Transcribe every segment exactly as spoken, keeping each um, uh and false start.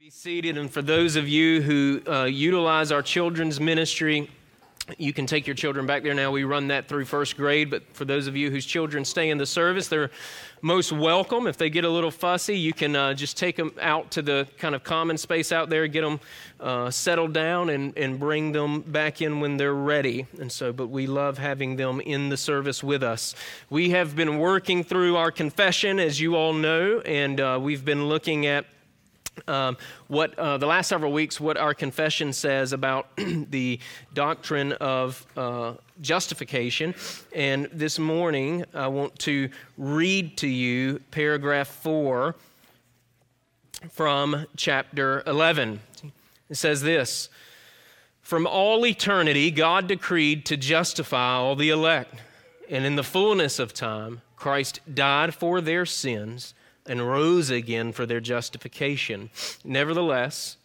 Be seated, and for those of you who uh, utilize our children's ministry, you can take your children back there now. We run that through first grade, but for those of you whose children stay in the service, they're most welcome. If they get a little fussy, you can uh, just take them out to the kind of common space out there, get them uh, settled down, and, and bring them back in when they're ready. And so, but we love having them in the service with us. We have been working through our confession, as you all know, and uh, we've been looking at Um, what uh, the last several weeks, what our confession says about the doctrine of uh, justification. And this morning, I want to read to you paragraph four from chapter eleven. It says this: "From all eternity, God decreed to justify all the elect, and in the fullness of time, Christ died for their sins and rose again for their justification. Nevertheless,"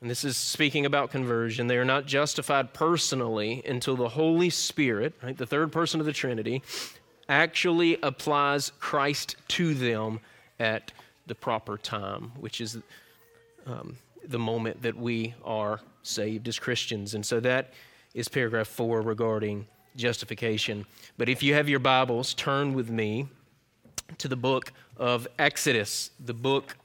and this is speaking about conversion, "they are not justified personally until the Holy Spirit," right, the third person of the Trinity, "actually applies Christ to them at the proper time," which is um, the moment that we are saved as Christians. And so that is paragraph four regarding justification. But if you have your Bibles, turn with me to the book of Exodus, the book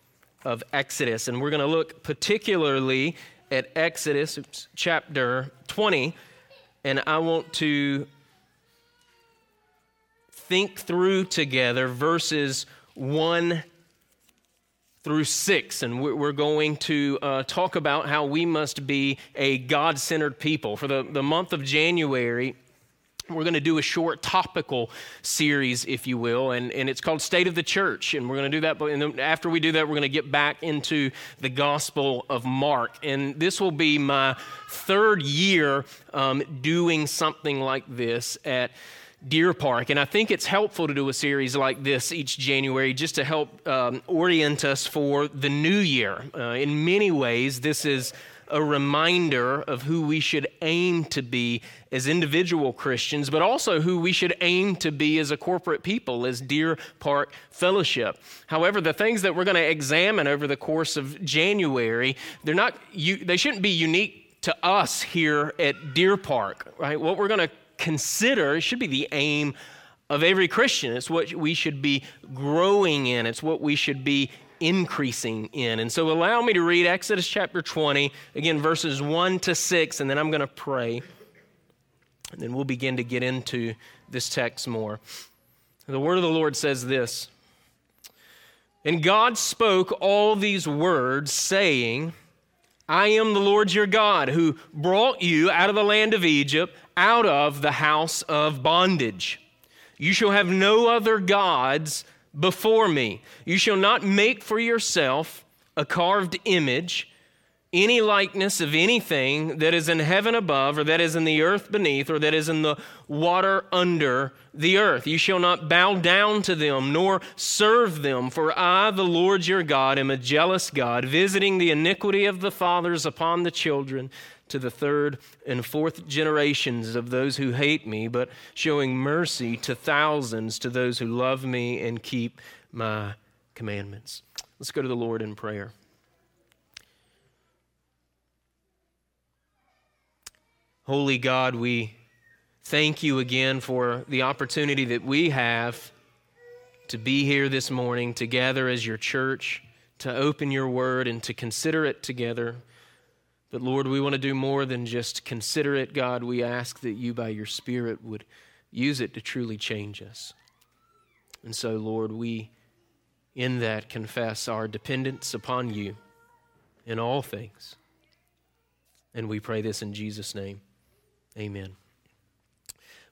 of Exodus. And we're going to look particularly at Exodus chapter twenty. And I want to think through together verses one through six. And we're going to uh, talk about how we must be a God-centered people. For the, the month of January, we're going to do a short topical series, if you will, and, and it's called State of the Church, and we're going to do that, and then after we do that, we're going to get back into the Gospel of Mark, and this will be my third year um, doing something like this at Deer Park, and I think it's helpful to do a series like this each January just to help um, orient us for the new year. Uh, in many ways, this is a reminder of who we should aim to be as individual Christians, but also who we should aim to be as a corporate people, as Deer Park Fellowship. However, the things that we're going to examine over the course of January, they're not, you, they shouldn't be unique to us here at Deer Park, right? What we're going to consider should be the aim of every Christian. It's what we should be growing in. It's what we should be increasing in. And so allow me to read Exodus chapter twenty, again, verses one to six, and then I'm going to pray, and then we'll begin to get into this text more. The word of the Lord says this: "And God spoke all these words, saying, I am the Lord your God, who brought you out of the land of Egypt, out of the house of bondage. You shall have no other gods before me. You shall not make for yourself a carved image, any likeness of anything that is in heaven above, or that is in the earth beneath, or that is in the water under the earth. You shall not bow down to them, nor serve them. For I, the Lord your God, am a jealous God, visiting the iniquity of the fathers upon the children to the third and fourth generations of those who hate me, but showing mercy to thousands, to those who love me and keep my commandments." Let's go to the Lord in prayer. Holy God, we thank you again for the opportunity that we have to be here this morning, to gather as your church, to open your word and to consider it together. But Lord, we want to do more than just consider it, God. We ask that you, by your Spirit, would use it to truly change us. And so, Lord, we, in that, confess our dependence upon you in all things. And we pray this in Jesus' name. Amen.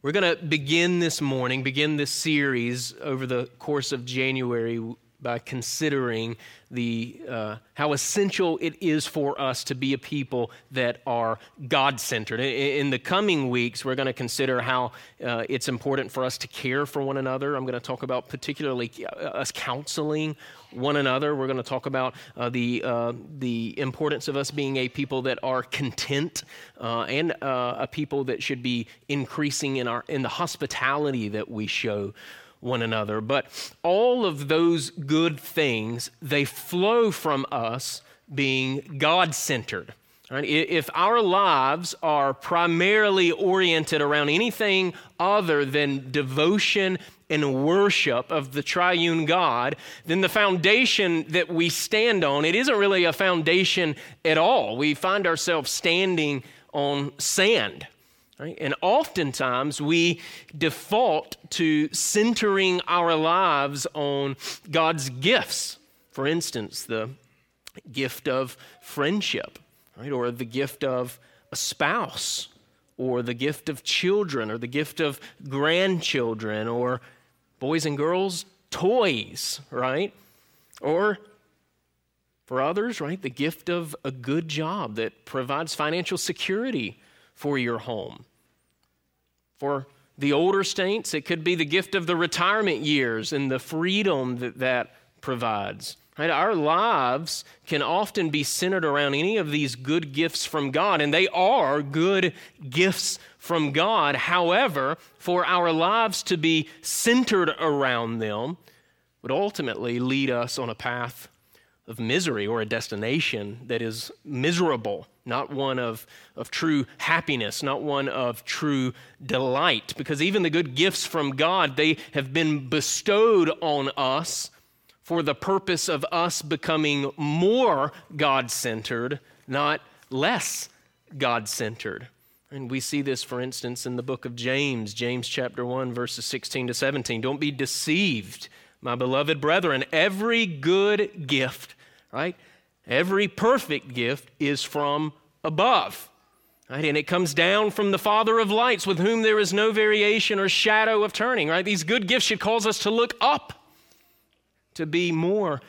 We're going to begin this morning, begin this series over the course of January, by considering the uh, how essential it is for us to be a people that are God-centered. In, in the coming weeks, we're going to consider how uh, it's important for us to care for one another. I'm going to talk about particularly us counseling one another. We're going to talk about uh, the uh, the importance of us being a people that are content uh, and uh, a people that should be increasing in our in the hospitality that we show one another. But all of those good things, they flow from us being God-centered. Right? If our lives are primarily oriented around anything other than devotion and worship of the triune God, then the foundation that we stand on, it isn't really a foundation at all. We find ourselves standing on sand. Right? And oftentimes we default to centering our lives on God's gifts. For instance, the gift of friendship, right? Or the gift of a spouse, or the gift of children, or the gift of grandchildren, or boys and girls, toys, right? Or for others, right, the gift of a good job that provides financial security for your home. For the older saints, it could be the gift of the retirement years and the freedom that that provides. Right? Our lives can often be centered around any of these good gifts from God, and they are good gifts from God. However, for our lives to be centered around them would ultimately lead us on a path of misery, or a destination that is miserable, not one of, of true happiness, not one of true delight. Because even the good gifts from God, they have been bestowed on us for the purpose of us becoming more God-centered, not less God-centered. And we see this, for instance, in the book of James, James chapter one, verses sixteen to seventeen. Don't be deceived, my beloved brethren. Every good gift, right? Every perfect gift is from above. Right? And it comes down from the Father of lights, with whom there is no variation or shadow of turning, right? These good gifts should cause us to look up, to be more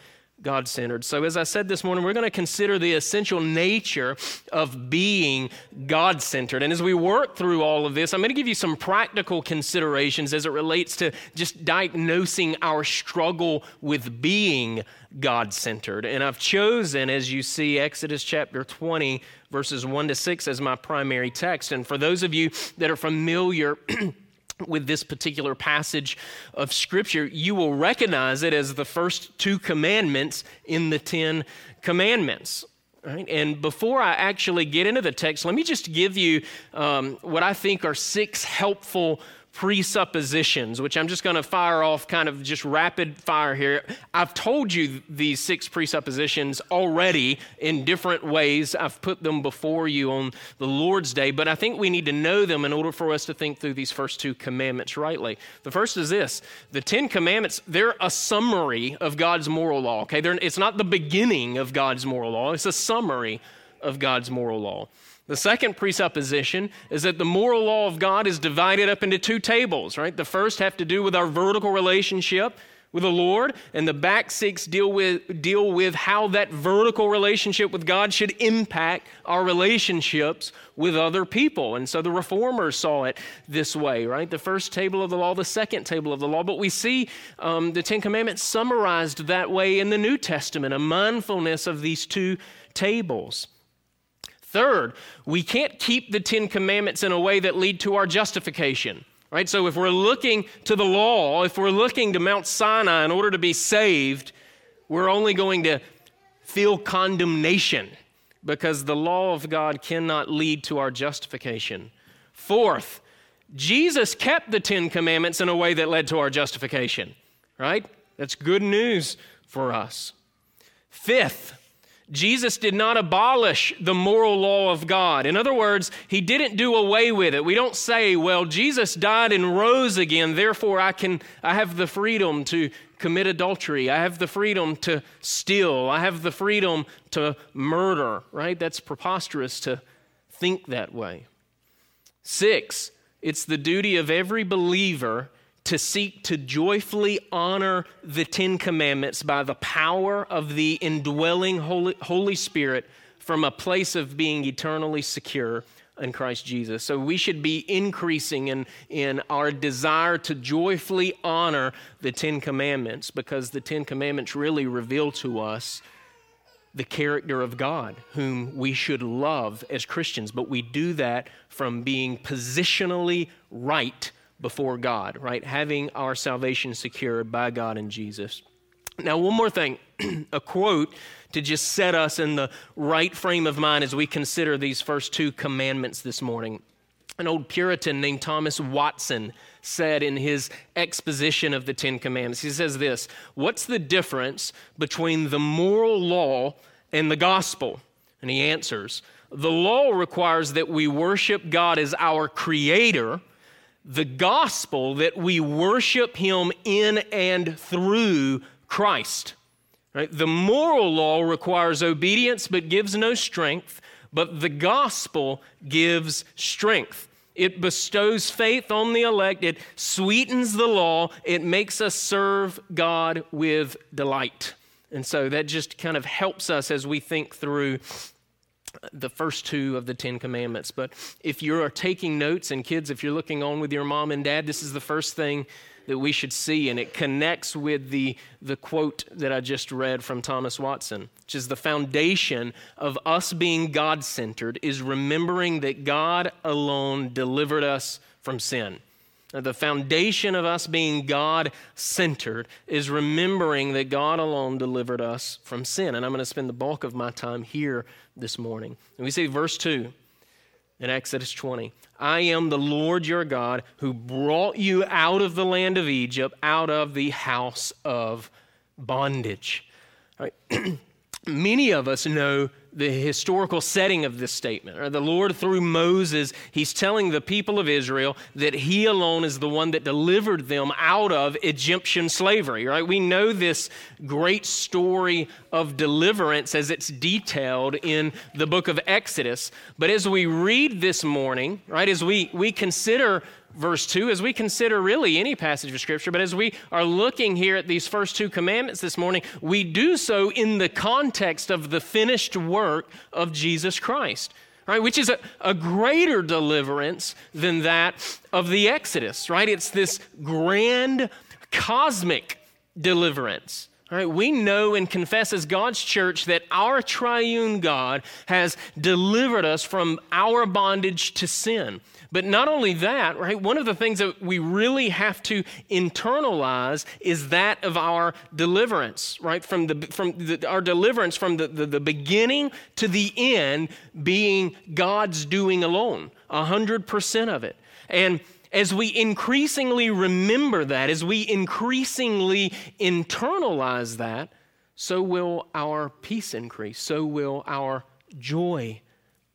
God-centered. So as I said this morning, we're going to consider the essential nature of being God-centered. And as we work through all of this, I'm going to give you some practical considerations as it relates to just diagnosing our struggle with being God-centered. And I've chosen, as you see, Exodus chapter twenty, verses one to six as my primary text. And for those of you that are familiar with this particular passage of Scripture, you will recognize it as the first two commandments in the Ten Commandments. Right? And before I actually get into the text, let me just give you um, what I think are six helpful presuppositions, which I'm just going to fire off kind of just rapid fire here. I've told you these six presuppositions already in different ways. I've put them before you on the Lord's Day, but I think we need to know them in order for us to think through these first two commandments rightly. The first is this: the Ten Commandments, they're a summary of God's moral law, okay? They're, it's not the beginning of God's moral law. It's a summary of God's moral law. The second presupposition is that the moral law of God is divided up into two tables, right? The first have to do with our vertical relationship with the Lord, and the back six deal with deal with how that vertical relationship with God should impact our relationships with other people. And so the reformers saw it this way, right? The first table of the law, the second table of the law. But we see um, the Ten Commandments summarized that way in the New Testament, a mindfulness of these two tables. Third, we can't keep the Ten Commandments in a way that lead to our justification, right? So if we're looking to the law, if we're looking to Mount Sinai in order to be saved, we're only going to feel condemnation, because the law of God cannot lead to our justification. Fourth, Jesus kept the Ten Commandments in a way that led to our justification, right? That's good news for us. Fifth, Jesus did not abolish the moral law of God. In other words, he didn't do away with it. We don't say, well, Jesus died and rose again, therefore I can, I have the freedom to commit adultery. I have the freedom to steal. I have the freedom to murder, right? That's preposterous to think that way. Six, it's the duty of every believer to seek to joyfully honor the Ten Commandments by the power of the indwelling Holy, Holy Spirit from a place of being eternally secure in Christ Jesus. So we should be increasing in, in our desire to joyfully honor the Ten Commandments, because the Ten Commandments really reveal to us the character of God, whom we should love as Christians. But we do that from being positionally right before God, right? Having our salvation secured by God in Jesus. Now, one more thing, a quote to just set us in the right frame of mind as we consider these first two commandments this morning. An old Puritan named Thomas Watson said in his exposition of the Ten Commandments, he says this, "What's the difference between the moral law and the gospel?" And he answers, "The law requires that we worship God as our creator, the gospel that we worship him in and through Christ." Right? The moral law requires obedience but gives no strength, but the gospel gives strength. It bestows faith on the elect. It sweetens the law. It makes us serve God with delight. And so that just kind of helps us as we think through the first two of the Ten Commandments. But if you are taking notes, and kids, if you're looking on with your mom and dad, this is the first thing that we should see, and it connects with the, the quote that I just read from Thomas Watson, which is the foundation of us being God-centered is remembering that God alone delivered us from sin. Now, the foundation of us being God-centered is remembering that God alone delivered us from sin, and I'm going to spend the bulk of my time here this morning. And we see verse two in Exodus twenty, "I am the Lord your God who brought you out of the land of Egypt, out of the house of bondage." All right. Many of us know the historical setting of this statement. Right? The Lord, through Moses, he's telling the people of Israel that he alone is the one that delivered them out of Egyptian slavery. Right? We know this great story of deliverance as it's detailed in the book of Exodus. But as we read this morning, right, as we, we consider verse two, as we consider really any passage of Scripture, but as we are looking here at these first two commandments this morning, we do so in the context of the finished work of Jesus Christ, right? Which is a, a greater deliverance than that of the Exodus, right? It's this grand cosmic deliverance. All right, we know and confess as God's church that our triune God has delivered us from our bondage to sin. But not only that, right, one of the things that we really have to internalize is that of our deliverance, right? From the from the, our deliverance from the, the, the beginning to the end being God's doing alone, one hundred percent of it. And as we increasingly remember that, as we increasingly internalize that, so will our peace increase. So will our joy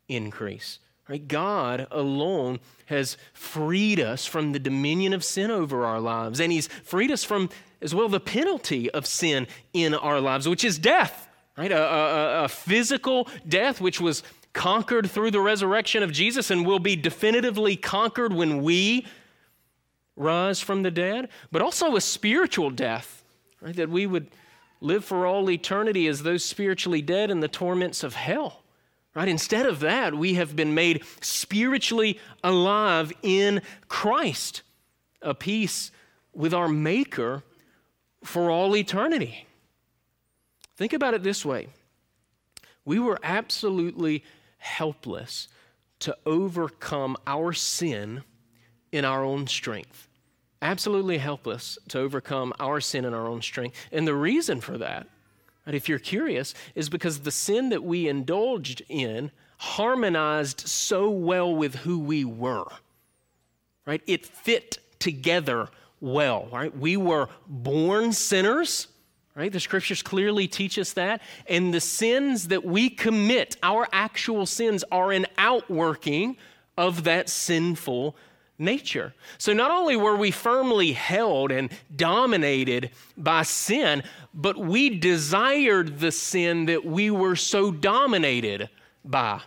increase. Right? God alone has freed us from the dominion of sin over our lives. And he's freed us from, as well, the penalty of sin in our lives, which is death. Right? A, a, a physical death, which was conquered through the resurrection of Jesus and will be definitively conquered when we rise from the dead, but also a spiritual death, right? That we would live for all eternity as those spiritually dead in the torments of hell, right? Instead of that, we have been made spiritually alive in Christ, a peace with our Maker for all eternity. Think about it this way. We were absolutely helpless to overcome our sin in our own strength. Absolutely helpless to overcome our sin in our own strength. And the reason for that, right, if you're curious, is because the sin that we indulged in harmonized so well with who we were. Right? It fit together well. Right? We were born sinners. Right? The scriptures clearly teach us that. And the sins that we commit, our actual sins, are an outworking of that sinful nature. So not only were we firmly held and dominated by sin, but we desired the sin that we were so dominated by.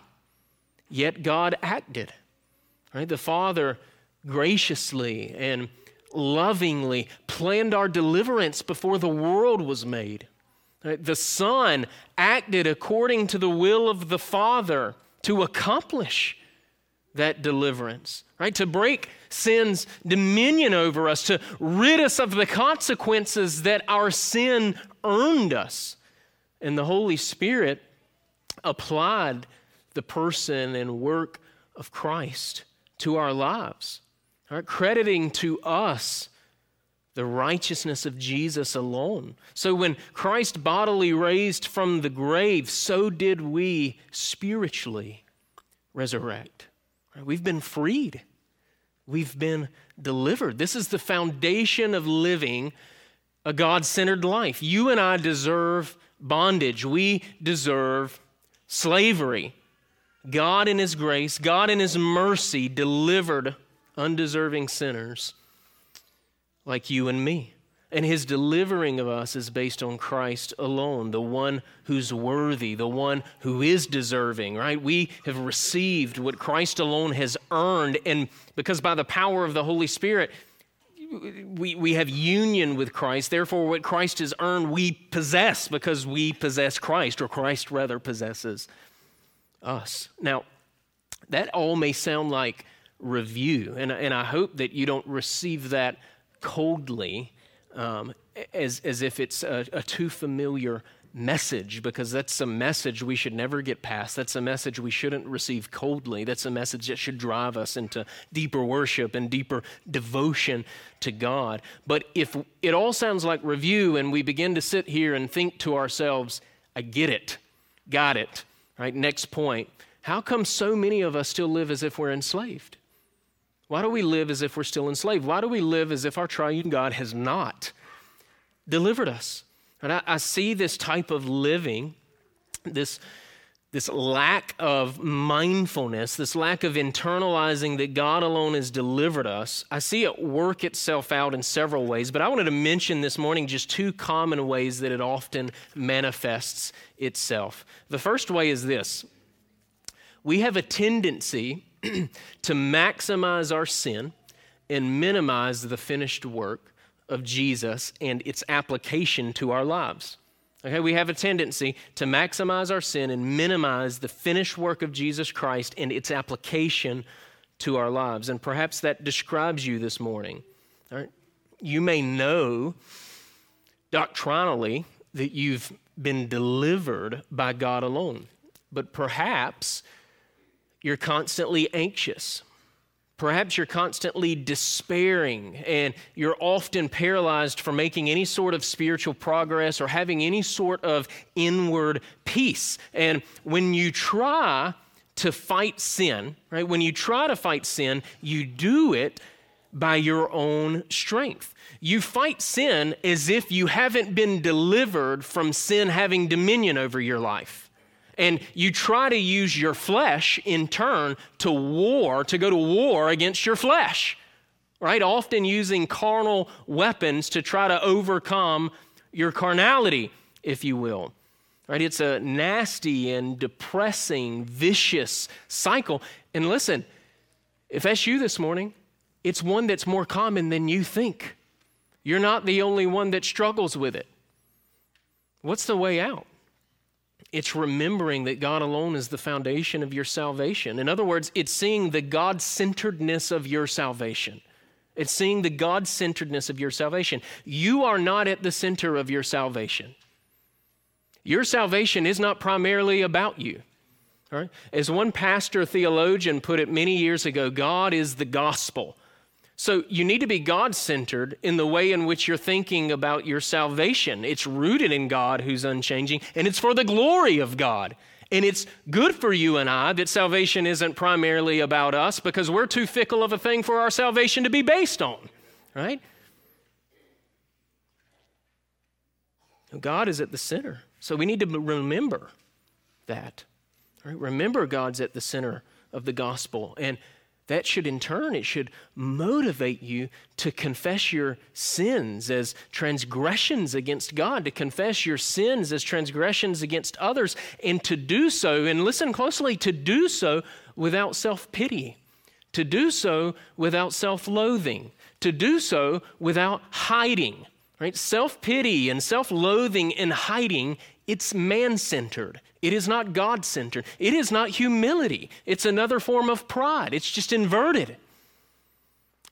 Yet God acted. Right? The Father graciously and lovingly planned our deliverance before the world was made. The Son acted according to the will of the Father to accomplish that deliverance, right? To break sin's dominion over us, to rid us of the consequences that our sin earned us. And the Holy Spirit applied the person and work of Christ to our lives. Right, crediting to us the righteousness of Jesus alone. So when Christ bodily raised from the grave, so did we spiritually resurrect. We've been freed. We've been delivered. This is the foundation of living a God-centered life. You and I deserve bondage. We deserve slavery. God in his grace, God in his mercy delivered undeserving sinners like you and me. And his delivering of us is based on Christ alone, the one who's worthy, the one who is deserving, right? We have received what Christ alone has earned, and because by the power of the Holy Spirit, we, we have union with Christ. Therefore, what Christ has earned, we possess because we possess Christ, or Christ rather possesses us. Now, that all may sound like review, and, and I hope that you don't receive that coldly, um, as, as if it's a, a too familiar message, because that's a message we should never get past. That's a message we shouldn't receive coldly. That's a message that should drive us into deeper worship and deeper devotion to God. But if it all sounds like review and we begin to sit here and think to ourselves, I get it, got it, right? Next point, how come so many of us still live as if we're enslaved? Why do we live as if we're still enslaved? Why do we live as if our triune God has not delivered us? And I, I see this type of living, this, this lack of mindfulness, this lack of internalizing that God alone has delivered us. I see it work itself out in several ways, but I wanted to mention this morning just two common ways that it often manifests itself. The first way is this. We have a tendency to maximize our sin and minimize the finished work of Jesus and its application to our lives. Okay, we have a tendency to maximize our sin and minimize the finished work of Jesus Christ and its application to our lives. And perhaps that describes you this morning. All right? You may know doctrinally that you've been delivered by God alone, but perhaps you're constantly anxious. Perhaps you're constantly despairing, and you're often paralyzed from making any sort of spiritual progress or having any sort of inward peace. And when you try to fight sin, right, when you try to fight sin, you do it by your own strength. You fight sin as if you haven't been delivered from sin having dominion over your life. And you try to use your flesh in turn to war, to go to war against your flesh, right? Often using carnal weapons to try to overcome your carnality, if you will, right? It's a nasty and depressing, vicious cycle. And listen, if that's you this morning, it's one that's more common than you think. You're not the only one that struggles with it. What's the way out? It's remembering that God alone is the foundation of your salvation. In other words, it's seeing the God-centeredness of your salvation. It's seeing the God-centeredness of your salvation. You are not at the center of your salvation. Your salvation is not primarily about you. All right? As one pastor theologian put it many years ago, God is the gospel. So you need to be God-centered in the way in which you're thinking about your salvation. It's rooted in God who's unchanging, and it's for the glory of God. And it's good for you and I that salvation isn't primarily about us because we're too fickle of a thing for our salvation to be based on, right? God is at the center. So we need to remember that. Right? Remember God's at the center of the gospel, and that should in turn, it should motivate you to confess your sins as transgressions against God, to confess your sins as transgressions against others, and to do so, and listen closely, to do so without self-pity, to do so without self-loathing, to do so without hiding, right? Self-pity and self-loathing and hiding, it's man-centered. It is not God-centered. It is not humility. It's another form of pride. It's just inverted.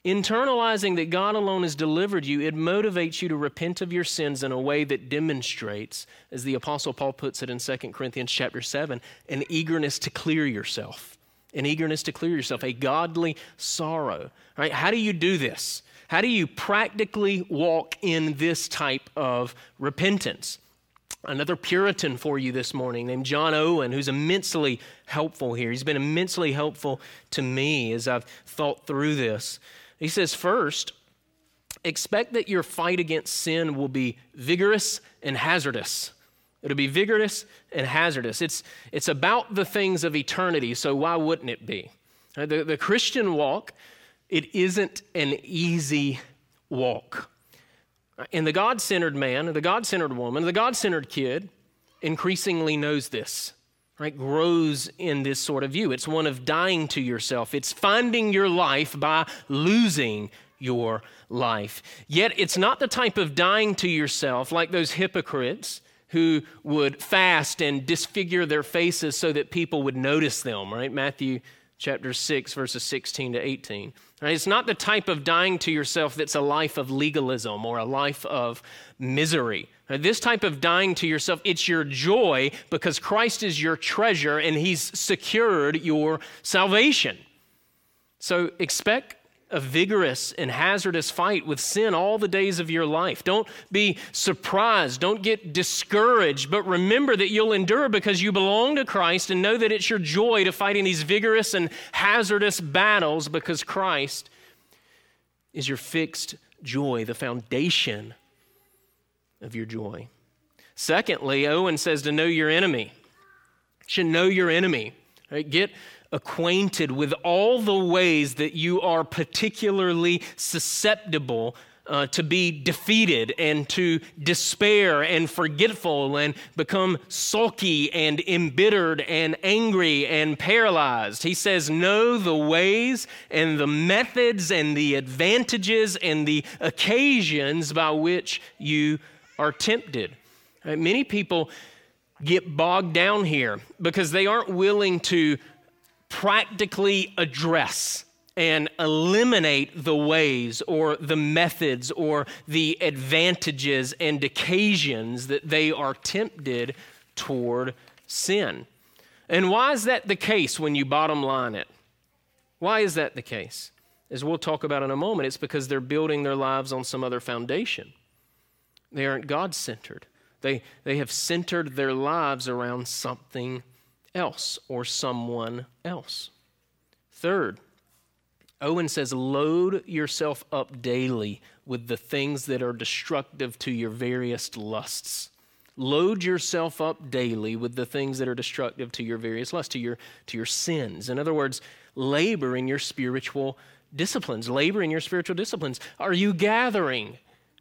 Internalizing that God alone has delivered you, it motivates you to repent of your sins in a way that demonstrates, as the Apostle Paul puts it in Second Corinthians chapter seven, an eagerness to clear yourself. an eagerness to clear yourself, a godly sorrow. Right? How do you do this? How do you practically walk in this type of repentance? Another Puritan for you this morning named John Owen, who's immensely helpful here. He's been immensely helpful to me as I've thought through this. He says, first, expect that your fight against sin will be vigorous and hazardous. It'll be vigorous and hazardous. It's, it's about the things of eternity, so why wouldn't it be? The, the Christian walk, it isn't an easy walk. And the God-centered man, the God-centered woman, the God-centered kid increasingly knows this, right? Grows in this sort of view. It's one of dying to yourself. It's finding your life by losing your life. Yet it's not the type of dying to yourself like those hypocrites who would fast and disfigure their faces so that people would notice them, right? Matthew chapter six, verses sixteen to eighteen. Right? It's not the type of dying to yourself that's a life of legalism or a life of misery. Right? This type of dying to yourself, it's your joy because Christ is your treasure and he's secured your salvation. So expect a vigorous and hazardous fight with sin all the days of your life. Don't be surprised. Don't get discouraged, but remember that you'll endure because you belong to Christ and know that it's your joy to fight in these vigorous and hazardous battles because Christ is your fixed joy, the foundation of your joy. Secondly, Owen says to know your enemy. You should know your enemy. Right? Get acquainted with all the ways that you are particularly susceptible uh, to be defeated and to despair and forgetful and become sulky and embittered and angry and paralyzed. He says, know the ways and the methods and the advantages and the occasions by which you are tempted. Right? Many people get bogged down here because they aren't willing to practically address and eliminate the ways or the methods or the advantages and occasions that they are tempted toward sin. And why is that the case when you bottom line it? Why is that the case? As we'll talk about in a moment, it's because they're building their lives on some other foundation. They aren't God-centered. They, they have centered their lives around something else or someone else. Third, Owen says, load yourself up daily with the things that are destructive to your various lusts. Load yourself up daily with the things that are destructive to your various lusts, to your, to your sins. In other words, labor in your spiritual disciplines. Labor in your spiritual disciplines. Are you gathering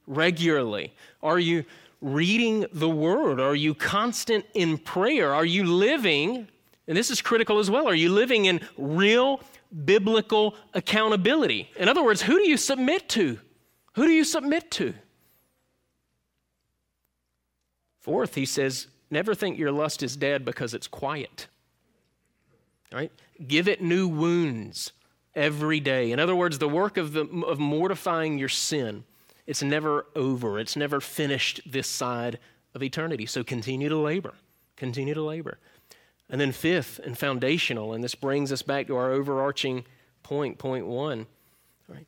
regularly? Are you reading the word? Are you constant in prayer? Are you living, and this is critical as well, are you living in real biblical accountability? In other words, who do you submit to? Who do you submit to? Fourth, he says, never think your lust is dead because it's quiet. All right? Give it new wounds every day. In other words, the work of the of mortifying your sin, it's never over. It's never finished this side of eternity. So continue to labor. Continue to labor. And then fifth and foundational, and this brings us back to our overarching point, point one. Right?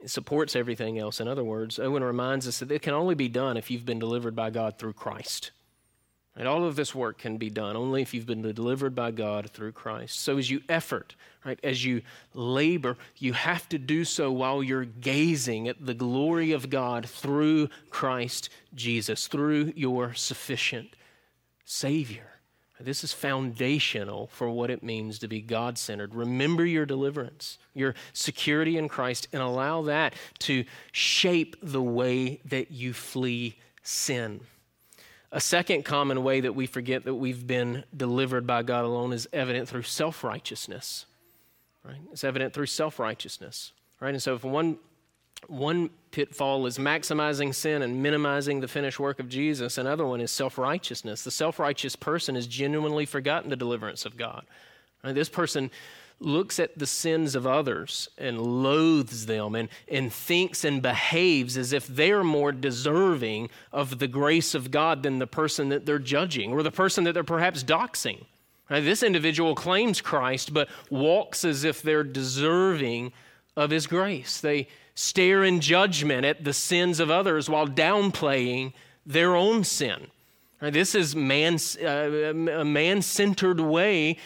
It supports everything else. In other words, Owen reminds us that it can only be done if you've been delivered by God through Christ. And all of this work can be done only if you've been delivered by God through Christ. So as you effort, right, as you labor, you have to do so while you're gazing at the glory of God through Christ Jesus, through your sufficient Savior. This is foundational for what it means to be God-centered. Remember your deliverance, your security in Christ, and allow that to shape the way that you flee sin. A second common way that we forget that we've been delivered by God alone is evident through self-righteousness, right? It's evident through self-righteousness, right? And so if one, one pitfall is maximizing sin and minimizing the finished work of Jesus, another one is self-righteousness. The self-righteous person has genuinely forgotten the deliverance of God. Right? This person looks at the sins of others and loathes them and, and thinks and behaves as if they're more deserving of the grace of God than the person that they're judging or the person that they're perhaps doxing. Right? This individual claims Christ, but walks as if they're deserving of his grace. They stare in judgment at the sins of others while downplaying their own sin. Right? This is man's, uh, a man-centered way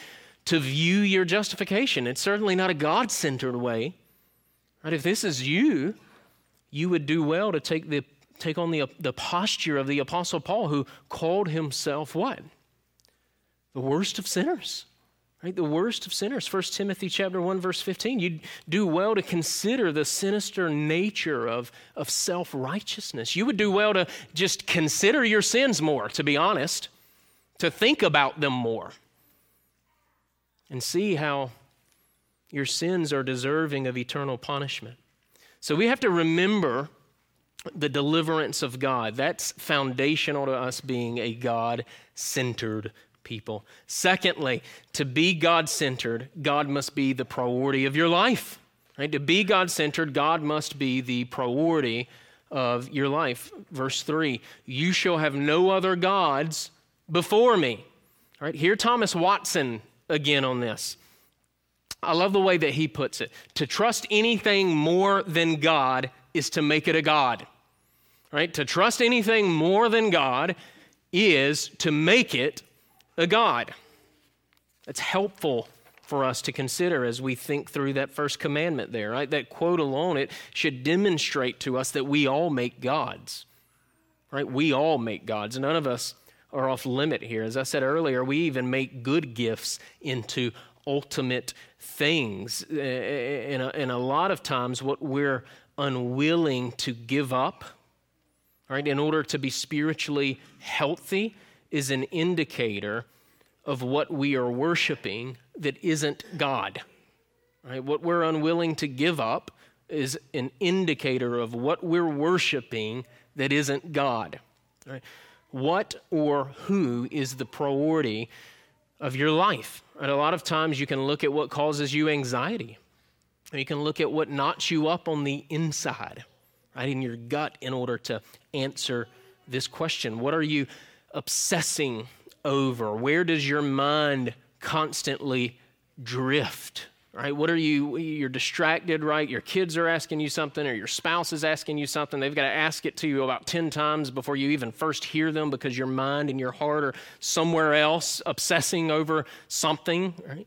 to view your justification. It's certainly not a God-centered way. Right? If this is you, you would do well to take the take on the, the posture of the Apostle Paul, who called himself what? The worst of sinners, right? The worst of sinners. First Timothy chapter one, verse fifteen, you'd do well to consider the sinister nature of, of self-righteousness. You would do well to just consider your sins more, to be honest, to think about them more and see how your sins are deserving of eternal punishment. So we have to remember the deliverance of God. That's foundational to us being a God-centered people. Secondly, to be God-centered, God must be the priority of your life. Right? To be God-centered, God must be the priority of your life. Verse three, you shall have no other gods before me. All right, here Thomas Watson again on this. I love the way that he puts it. To trust anything more than God is to make it a god. Right? To trust anything more than God is to make it a God. That's helpful for us to consider as we think through that first commandment there, right? That quote alone, it should demonstrate to us that we all make gods, right? We all make gods. None of us are off limit here. As I said earlier, we even make good gifts into ultimate things. And a, and a lot of times what we're unwilling to give up, right, in order to be spiritually healthy is an indicator of what we are worshiping that isn't God. Right? What we're unwilling to give up is an indicator of what we're worshiping that isn't God. Right? What or who is the priority of your life? Right? A lot of times you can look at what causes you anxiety, or you can look at what knots you up on the inside, right, in your gut, in order to answer this question. What are you obsessing over? Where does your mind constantly drift, right? What are you, you're distracted, right? Your kids are asking you something, or your spouse is asking you something. They've got to ask it to you about ten times before you even first hear them, because your mind and your heart are somewhere else obsessing over something, right?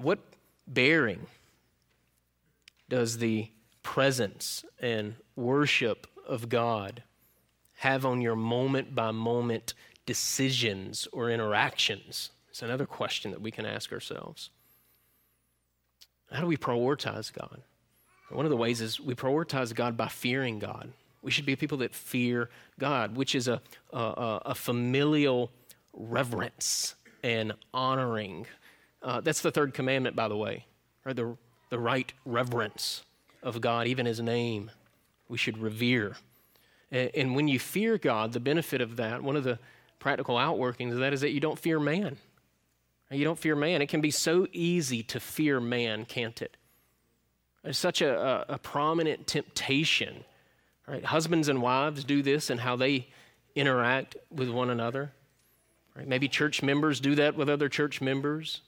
What bearing does the presence and worship of God have on your moment-by-moment decisions or interactions? It's another question that we can ask ourselves. How do we prioritize God? One of the ways is we prioritize God by fearing God. We should be people that fear God, which is a, a, a familial reverence and honoring. Uh, that's the third commandment, by the way, right? The, the right reverence of God, even his name, we should revere. And, and when you fear God, the benefit of that, one of the practical outworkings of that is that you don't fear man. You don't fear man. It can be so easy to fear man, can't it? It's such a, a, a prominent temptation, right? Husbands and wives do this in how they interact with one another. Right? Maybe church members do that with other church members,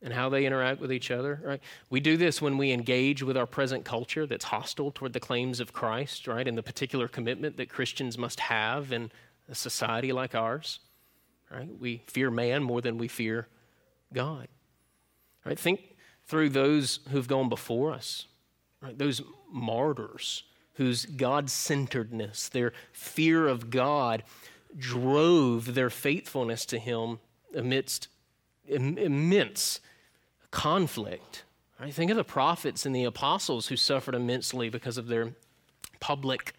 and how they interact with each other, right? We do this when we engage with our present culture that's hostile toward the claims of Christ, right, and the particular commitment that Christians must have in a society like ours, right? We fear man more than we fear God, right? Think through those who've gone before us, right? Those martyrs whose God-centeredness, their fear of God, drove their faithfulness to him amidst immense conflict. Right? Think of the prophets and the apostles who suffered immensely because of their public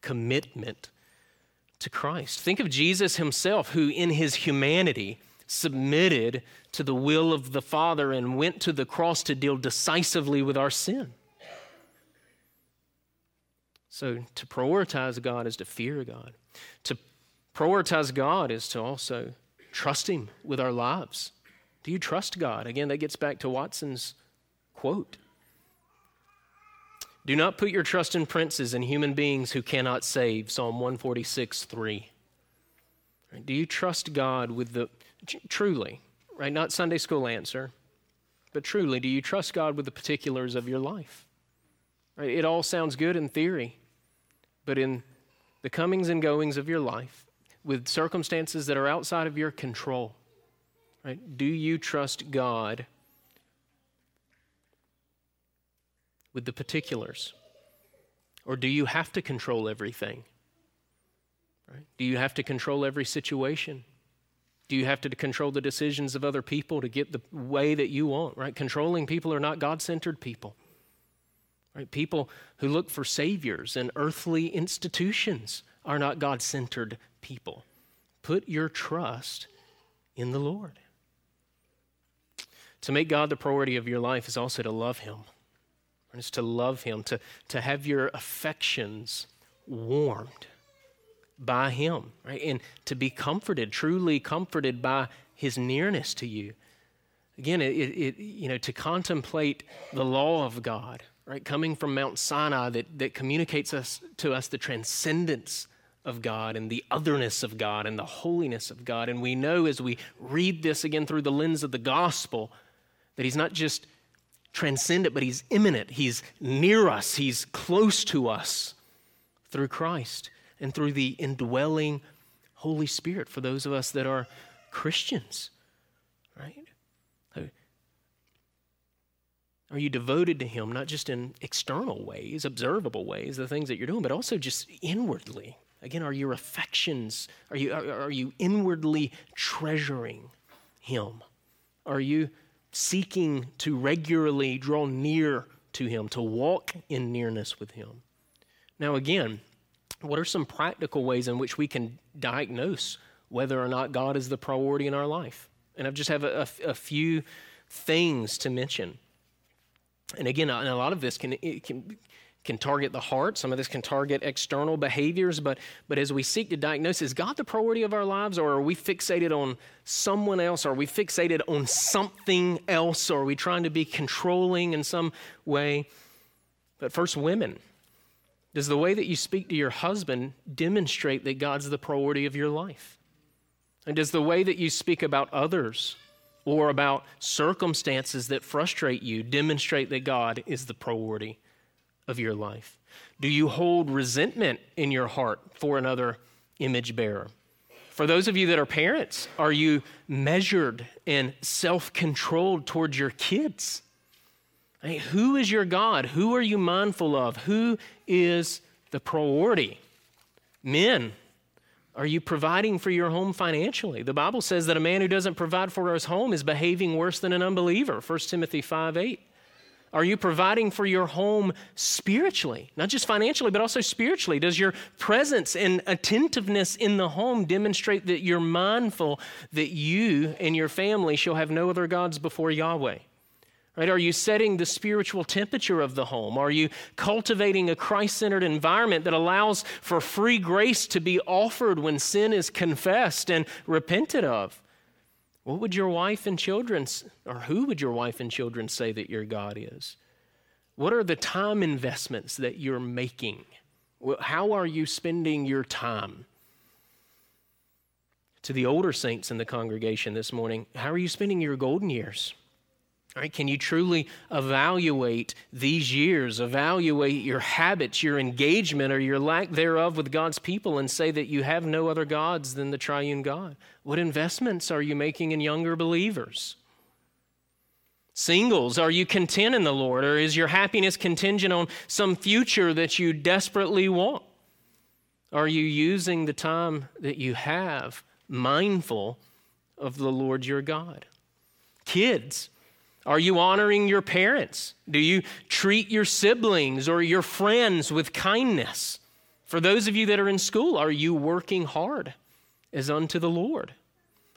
commitment to Christ. Think of Jesus himself, who in his humanity submitted to the will of the Father and went to the cross to deal decisively with our sin. So to prioritize God is to fear God. To prioritize God is to also trust him with our lives. Do you trust God? Again, that gets back to Watson's quote. Do not put your trust in princes and human beings who cannot save, Psalm one forty-six, three. Do you trust God with the, truly, right, not Sunday school answer, but truly, do you trust God with the particulars of your life? Right, it all sounds good in theory, but in the comings and goings of your life, with circumstances that are outside of your control, right, do you trust God with the particulars? Or do you have to control everything? Right? Do you have to control every situation? Do you have to control the decisions of other people to get the way that you want? Right? Controlling people are not God-centered people. Right? People who look for saviors and earthly institutions are not God-centered people. Put your trust in the Lord. To make God the priority of your life is also to love Him. It's to love Him, to, to have your affections warmed by Him, right? And to be comforted, truly comforted by His nearness to you. Again, it, it you know, to contemplate the law of God, right? Coming from Mount Sinai that, that communicates us to us the transcendence of God and the otherness of God and the holiness of God. And we know as we read this again through the lens of the gospel that He's not just transcendent, but He's imminent. He's near us. He's close to us through Christ and through the indwelling Holy Spirit for those of us that are Christians, right? Are you devoted to Him, not just in external ways, observable ways, the things that you're doing, but also just inwardly? Again, are your affections, are you, are, are you inwardly treasuring Him? Are you seeking to regularly draw near to Him, to walk in nearness with Him? Now again, what are some practical ways in which we can diagnose whether or not God is the priority in our life? And I just have a, a, a few things to mention. And again, and a lot of this can, it can can target the heart. Some of this can target external behaviors. But but as we seek to diagnose, is God the priority of our lives, or are we fixated on someone else? Are we fixated on something else? Or are we trying to be controlling in some way? But first, women. Does the way that you speak to your husband demonstrate that God's the priority of your life? And does the way that you speak about others or about circumstances that frustrate you demonstrate that God is the priority of your life? Do you hold resentment in your heart for another image bearer? For those of you that are parents, are you measured and self-controlled towards your kids? I mean, who is your God? Who are you mindful of? Who is the priority? Men, are you providing for your home financially? The Bible says that a man who doesn't provide for his home is behaving worse than an unbeliever, First Timothy five eight. Are you providing for your home spiritually? Not just financially, but also spiritually. Does your presence and attentiveness in the home demonstrate that you're mindful that you and your family shall have no other gods before Yahweh? Right? Are you setting the spiritual temperature of the home? Are you cultivating a Christ-centered environment that allows for free grace to be offered when sin is confessed and repented of? What would your wife and children, or who would your wife and children say that your God is? What are the time investments that you're making? How are you spending your time? To the older saints in the congregation this morning, how are you spending your golden years? All right, can you truly evaluate these years, evaluate your habits, your engagement, or your lack thereof with God's people and say that you have no other gods than the triune God? What investments are you making in younger believers? Singles, are you content in the Lord, or is your happiness contingent on some future that you desperately want? Are you using the time that you have mindful of the Lord your God? Kids, are you honoring your parents? Do you treat your siblings or your friends with kindness? For those of you that are in school, are you working hard as unto the Lord?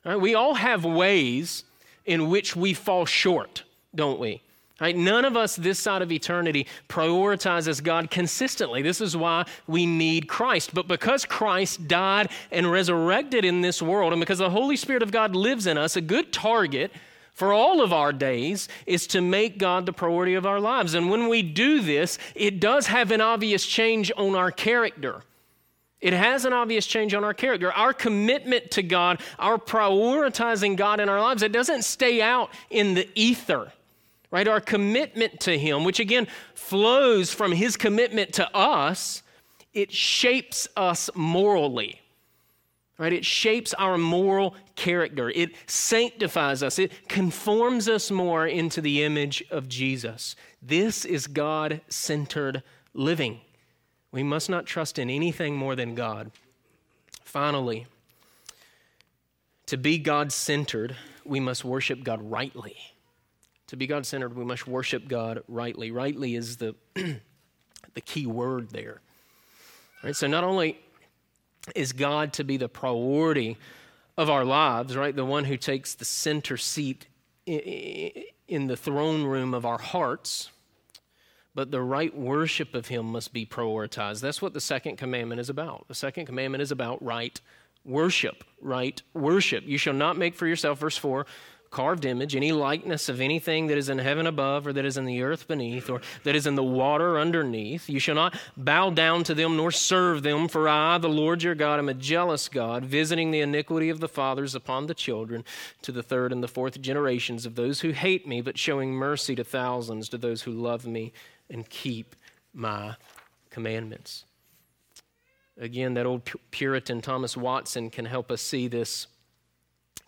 All right, we all have ways in which we fall short, don't we? All right, none of us this side of eternity prioritizes God consistently. This is why we need Christ. But because Christ died and resurrected in this world, and because the Holy Spirit of God lives in us, a good target for all of our days is to make God the priority of our lives. And when we do this, it does have an obvious change on our character. It has an obvious change on our character. Our commitment to God, our prioritizing God in our lives, it doesn't stay out in the ether, right? Our commitment to Him, which again flows from His commitment to us, it shapes us morally, right? It shapes our moral character. It sanctifies us. It conforms us more into the image of Jesus. This is God-centered living. We must not trust in anything more than God. Finally, to be God-centered, we must worship God rightly. To be God-centered, we must worship God rightly. Rightly is the, the key word there. Right? So not only is God to be the priority of our lives, right? The one who takes the center seat in the throne room of our hearts, but the right worship of Him must be prioritized. That's what the second commandment is about. The second commandment is about right worship, right worship. You shall not make for yourself, verse four, carved image, any likeness of anything that is in heaven above or that is in the earth beneath or that is in the water underneath. You shall not bow down to them nor serve them, for I, the Lord your God, am a jealous God, visiting the iniquity of the fathers upon the children to the third and the fourth generations of those who hate me, but showing mercy to thousands, to those who love me and keep my commandments. Again, that old Puritan Thomas Watson can help us see this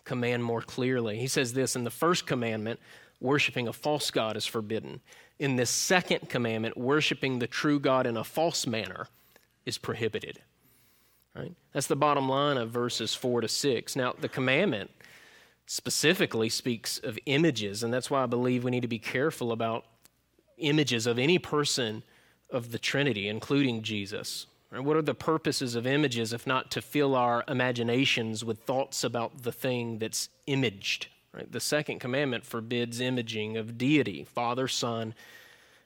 command more clearly. He says this, in the first commandment, worshiping a false god is forbidden. In this second commandment, worshiping the true God in a false manner is prohibited. Right? That's the bottom line of verses four to six. Now, the commandment specifically speaks of images, and that's why I believe we need to be careful about images of any person of the Trinity, including Jesus. What are the purposes of images if not to fill our imaginations with thoughts about the thing that's imaged? Right? The second commandment forbids imaging of deity, Father, Son,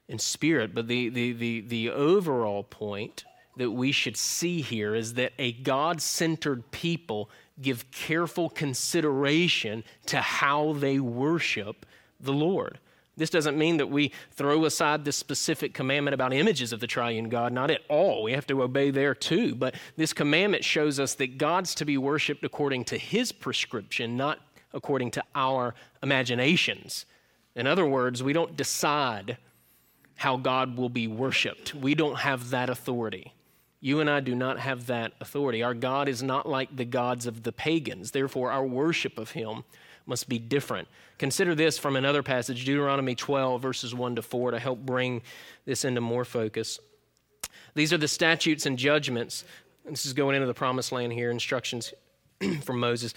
and Spirit. But the, the, the, the overall point that we should see here is that a God-centered people give careful consideration to how they worship the Lord. This doesn't mean that we throw aside this specific commandment about images of the triune God, not at all. We have to obey there too, but this commandment shows us that God's to be worshiped according to His prescription, not according to our imaginations. In other words, we don't decide how God will be worshiped. We don't have that authority. You and I do not have that authority. Our God is not like the gods of the pagans. Therefore, our worship of Him must be different. Consider this from another passage, Deuteronomy twelve, verses one to four, to help bring this into more focus. These are the statutes and judgments. This is going into the promised land here, instructions from Moses.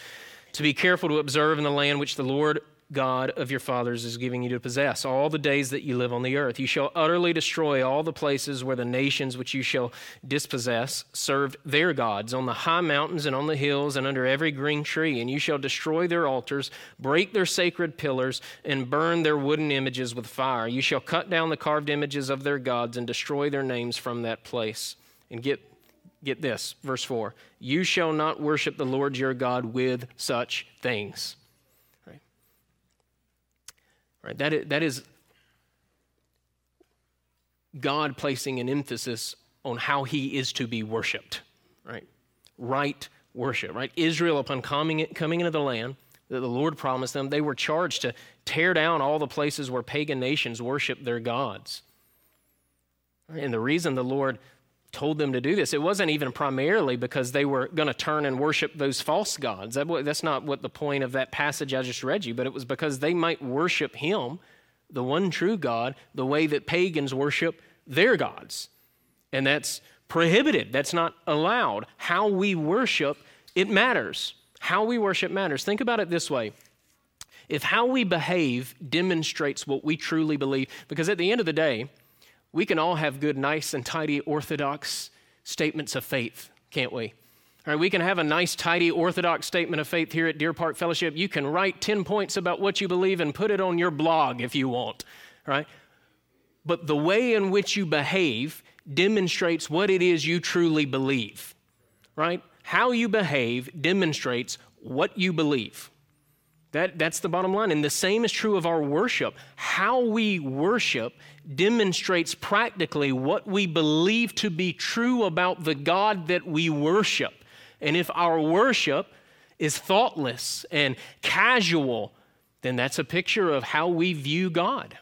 To be careful to observe in the land which the Lord God of your fathers is giving you to possess all the days that you live on the earth. You shall utterly destroy all the places where the nations which you shall dispossess served their gods, on the high mountains and on the hills and under every green tree. And you shall destroy their altars, break their sacred pillars, and burn their wooden images with fire. You shall cut down the carved images of their gods and destroy their names from that place. And get get this, verse four, you shall not worship the Lord your God with such things. Right, that is, that is God placing an emphasis on how He is to be worshipped, right? Right worship, right? Israel, upon coming, coming into the land that the Lord promised them, they were charged to tear down all the places where pagan nations worshiped their gods. And the reason the Lord told them to do this, it wasn't even primarily because they were going to turn and worship those false gods. That, that's not what the point of that passage I just read you, but it was because they might worship Him, the one true God, the way that pagans worship their gods. And that's prohibited. That's not allowed. How we worship, it matters. How we worship matters. Think about it this way. If how we behave demonstrates what we truly believe, because at the end of the day, we can all have good, nice, and tidy, orthodox statements of faith, can't we? All right, we can have a nice, tidy, orthodox statement of faith here at Deer Park Fellowship. You can write ten points about what you believe and put it on your blog if you want, right? But the way in which you behave demonstrates what it is you truly believe, right? How you behave demonstrates what you believe. That, that's the bottom line. And the same is true of our worship. How we worship demonstrates practically what we believe to be true about the God that we worship. And if our worship is thoughtless and casual, then that's a picture of how we view God.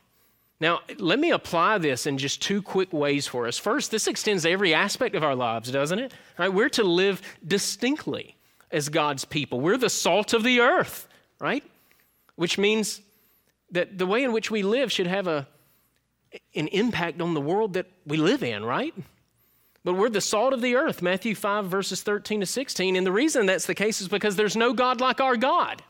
Now, let me apply this in just two quick ways for us. First, this extends to every aspect of our lives, doesn't it? All right, we're to live distinctly as God's people. We're the salt of the earth, right? Which means that the way in which we live should have a an impact on the world that we live in, right? But we're the salt of the earth, Matthew five, verses thirteen to sixteen. And the reason that's the case is because there's no God like our God.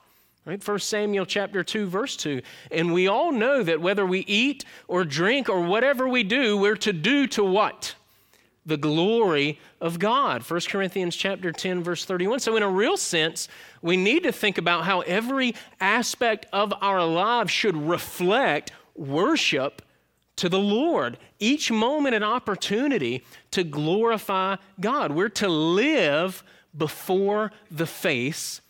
Right? First Samuel chapter two, verse two. And we all know that whether we eat or drink or whatever we do, we're to do to what? The glory of God. First Corinthians chapter ten, verse thirty-one. So in a real sense, we need to think about how every aspect of our lives should reflect worship to the Lord. Each moment an opportunity to glorify God. We're to live before the face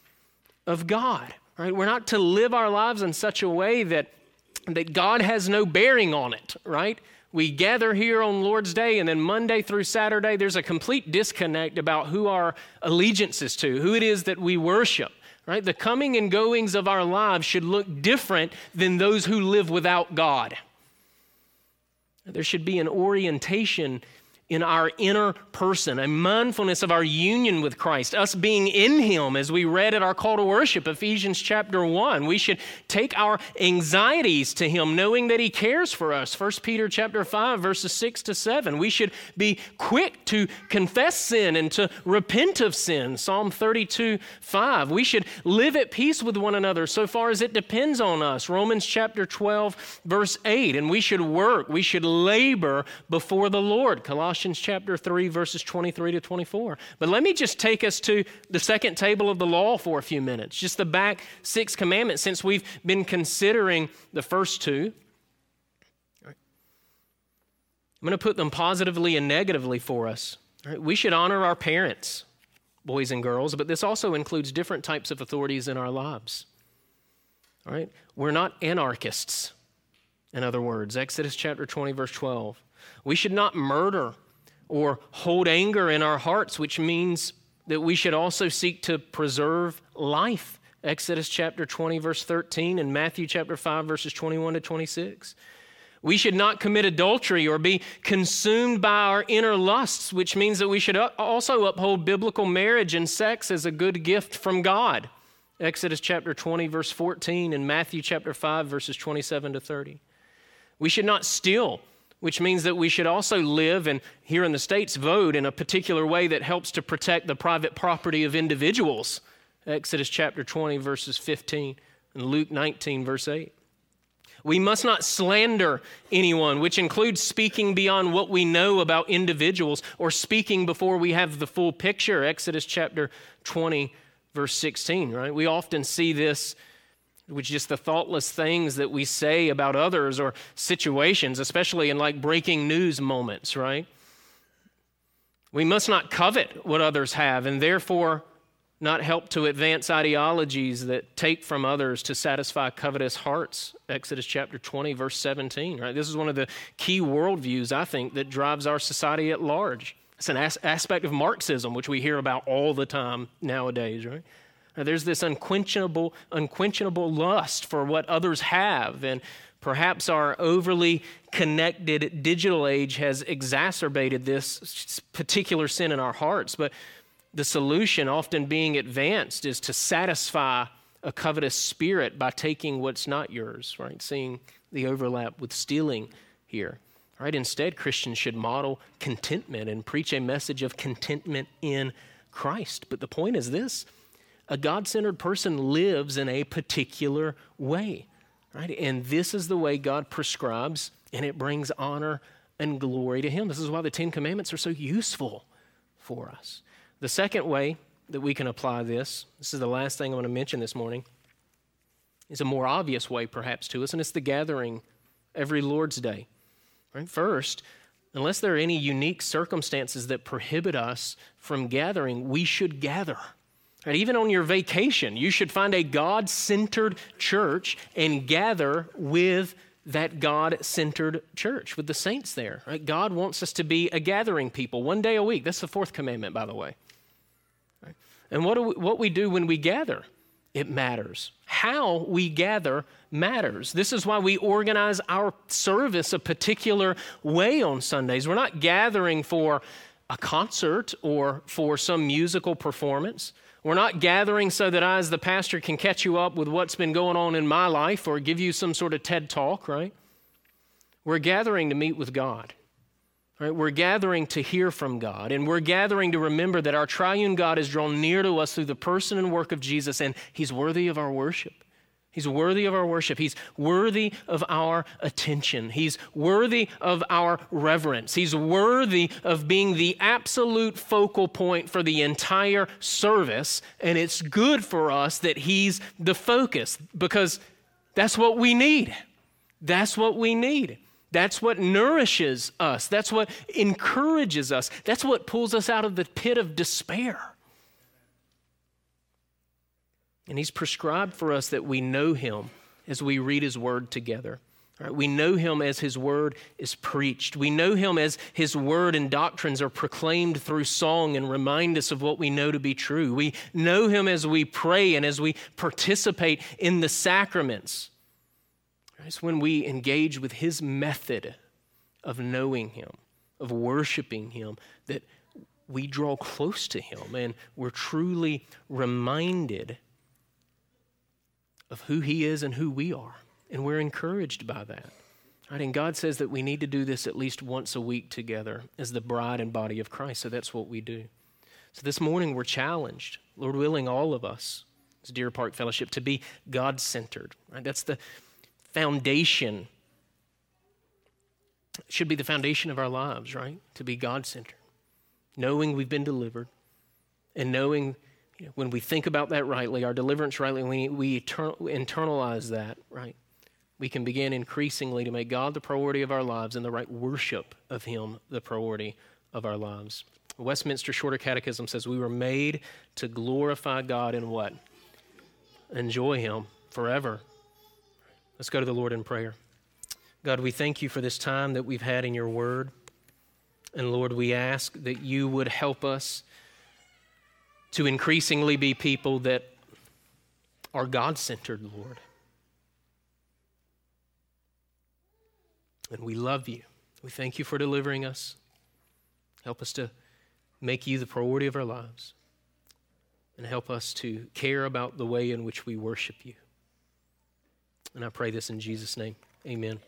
of God. Right? We're not to live our lives in such a way that, that God has no bearing on it, right? We gather here on Lord's Day, and then Monday through Saturday, there's a complete disconnect about who our allegiance is to, who it is that we worship, right? The coming and goings of our lives should look different than those who live without God. There should be an orientation in our inner person, a mindfulness of our union with Christ, us being in Him, as we read at our call to worship, Ephesians chapter one. We should take our anxieties to Him, knowing that He cares for us, First Peter chapter five, verses six to seven. We should be quick to confess sin and to repent of sin, Psalm thirty-two, five. We should live at peace with one another so far as it depends on us, Romans chapter twelve, verse eight. And we should work, we should labor before the Lord, Colossians chapter three, verses twenty-three to twenty-four. But let me just take us to the second table of the law for a few minutes, just the back six commandments, since we've been considering the first two. All right. I'm going to put them positively and negatively for us. All right. We should honor our parents, boys and girls, but this also includes different types of authorities in our lives. All right? We're not anarchists, in other words. Exodus chapter twenty, verse twelve. We should not murder or hold anger in our hearts, which means that we should also seek to preserve life. Exodus chapter twenty, verse thirteen, and Matthew chapter five, verses twenty-one to twenty-six. We should not commit adultery or be consumed by our inner lusts, which means that we should also uphold biblical marriage and sex as a good gift from God. Exodus chapter twenty, verse fourteen, and Matthew chapter five, verses twenty-seven to thirty. We should not steal, which means that we should also live and, here in the States, vote in a particular way that helps to protect the private property of individuals. Exodus chapter twenty, verses fifteen, and Luke nineteen, verse eight. We must not slander anyone, which includes speaking beyond what we know about individuals or speaking before we have the full picture. Exodus chapter twenty, verse sixteen, right? We often see this, which is just the thoughtless things that we say about others or situations, especially in like breaking news moments, right? We must not covet what others have and therefore not help to advance ideologies that take from others to satisfy covetous hearts. Exodus chapter twenty, verse seventeen, right? This is one of the key worldviews, I think, that drives our society at large. It's an as- aspect of Marxism, which we hear about all the time nowadays, right? Now, there's this unquenchable, unquenchable lust for what others have, and perhaps our overly connected digital age has exacerbated this particular sin in our hearts. But the solution often being advanced is to satisfy a covetous spirit by taking what's not yours, right? Seeing the overlap with stealing here, right? Instead, Christians should model contentment and preach a message of contentment in Christ. But the point is this: a God-centered person lives in a particular way, right? And this is the way God prescribes, and it brings honor and glory to Him. This is why the Ten Commandments are so useful for us. The second way that we can apply this, this is the last thing I'm going to mention this morning, is a more obvious way perhaps to us, and it's the gathering every Lord's Day, right? First, unless there are any unique circumstances that prohibit us from gathering, we should gather. And even on your vacation, you should find a God-centered church and gather with that God-centered church, with the saints there. Right? God wants us to be a gathering people one day a week. That's the fourth commandment, by the way. Right? And what do we, what we do when we gather, it matters. How we gather matters. This is why we organize our service a particular way on Sundays. We're not gathering for a concert or for some musical performance. We're not gathering so that I, as the pastor, can catch you up with what's been going on in my life or give you some sort of TED talk, right? We're gathering to meet with God, right? We're gathering to hear from God, and we're gathering to remember that our triune God is drawn near to us through the person and work of Jesus, and he's worthy of our worship. He's worthy of our worship. He's worthy of our attention. He's worthy of our reverence. He's worthy of being the absolute focal point for the entire service. And it's good for us that he's the focus, because that's what we need. That's what we need. That's what nourishes us. That's what encourages us. That's what pulls us out of the pit of despair. And he's prescribed for us that we know him as we read his word together. Right? We know him as his word is preached. We know him as his word and doctrines are proclaimed through song and remind us of what we know to be true. We know him as we pray and as we participate in the sacraments. Right? It's when we engage with his method of knowing him, of worshiping him, that we draw close to him and we're truly reminded of who he is and who we are. And we're encouraged by that. Right? And God says that we need to do this at least once a week together as the bride and body of Christ. So that's what we do. So this morning we're challenged, Lord willing, all of us as Deer Park Fellowship, to be God-centered. Right? That's the foundation. It should be the foundation of our lives, right? To be God-centered. Knowing we've been delivered and knowing when we think about that rightly, our deliverance rightly, we, we etern- internalize that, right? We can begin increasingly to make God the priority of our lives and the right worship of him the priority of our lives. Westminster Shorter Catechism says we were made to glorify God and what? Enjoy him forever. Let's go to the Lord in prayer. God, we thank you for this time that we've had in your word. And Lord, we ask that you would help us to increasingly be people that are God-centered, Lord. And we love you. We thank you for delivering us. Help us to make you the priority of our lives. And help us to care about the way in which we worship you. And I pray this in Jesus' name. Amen.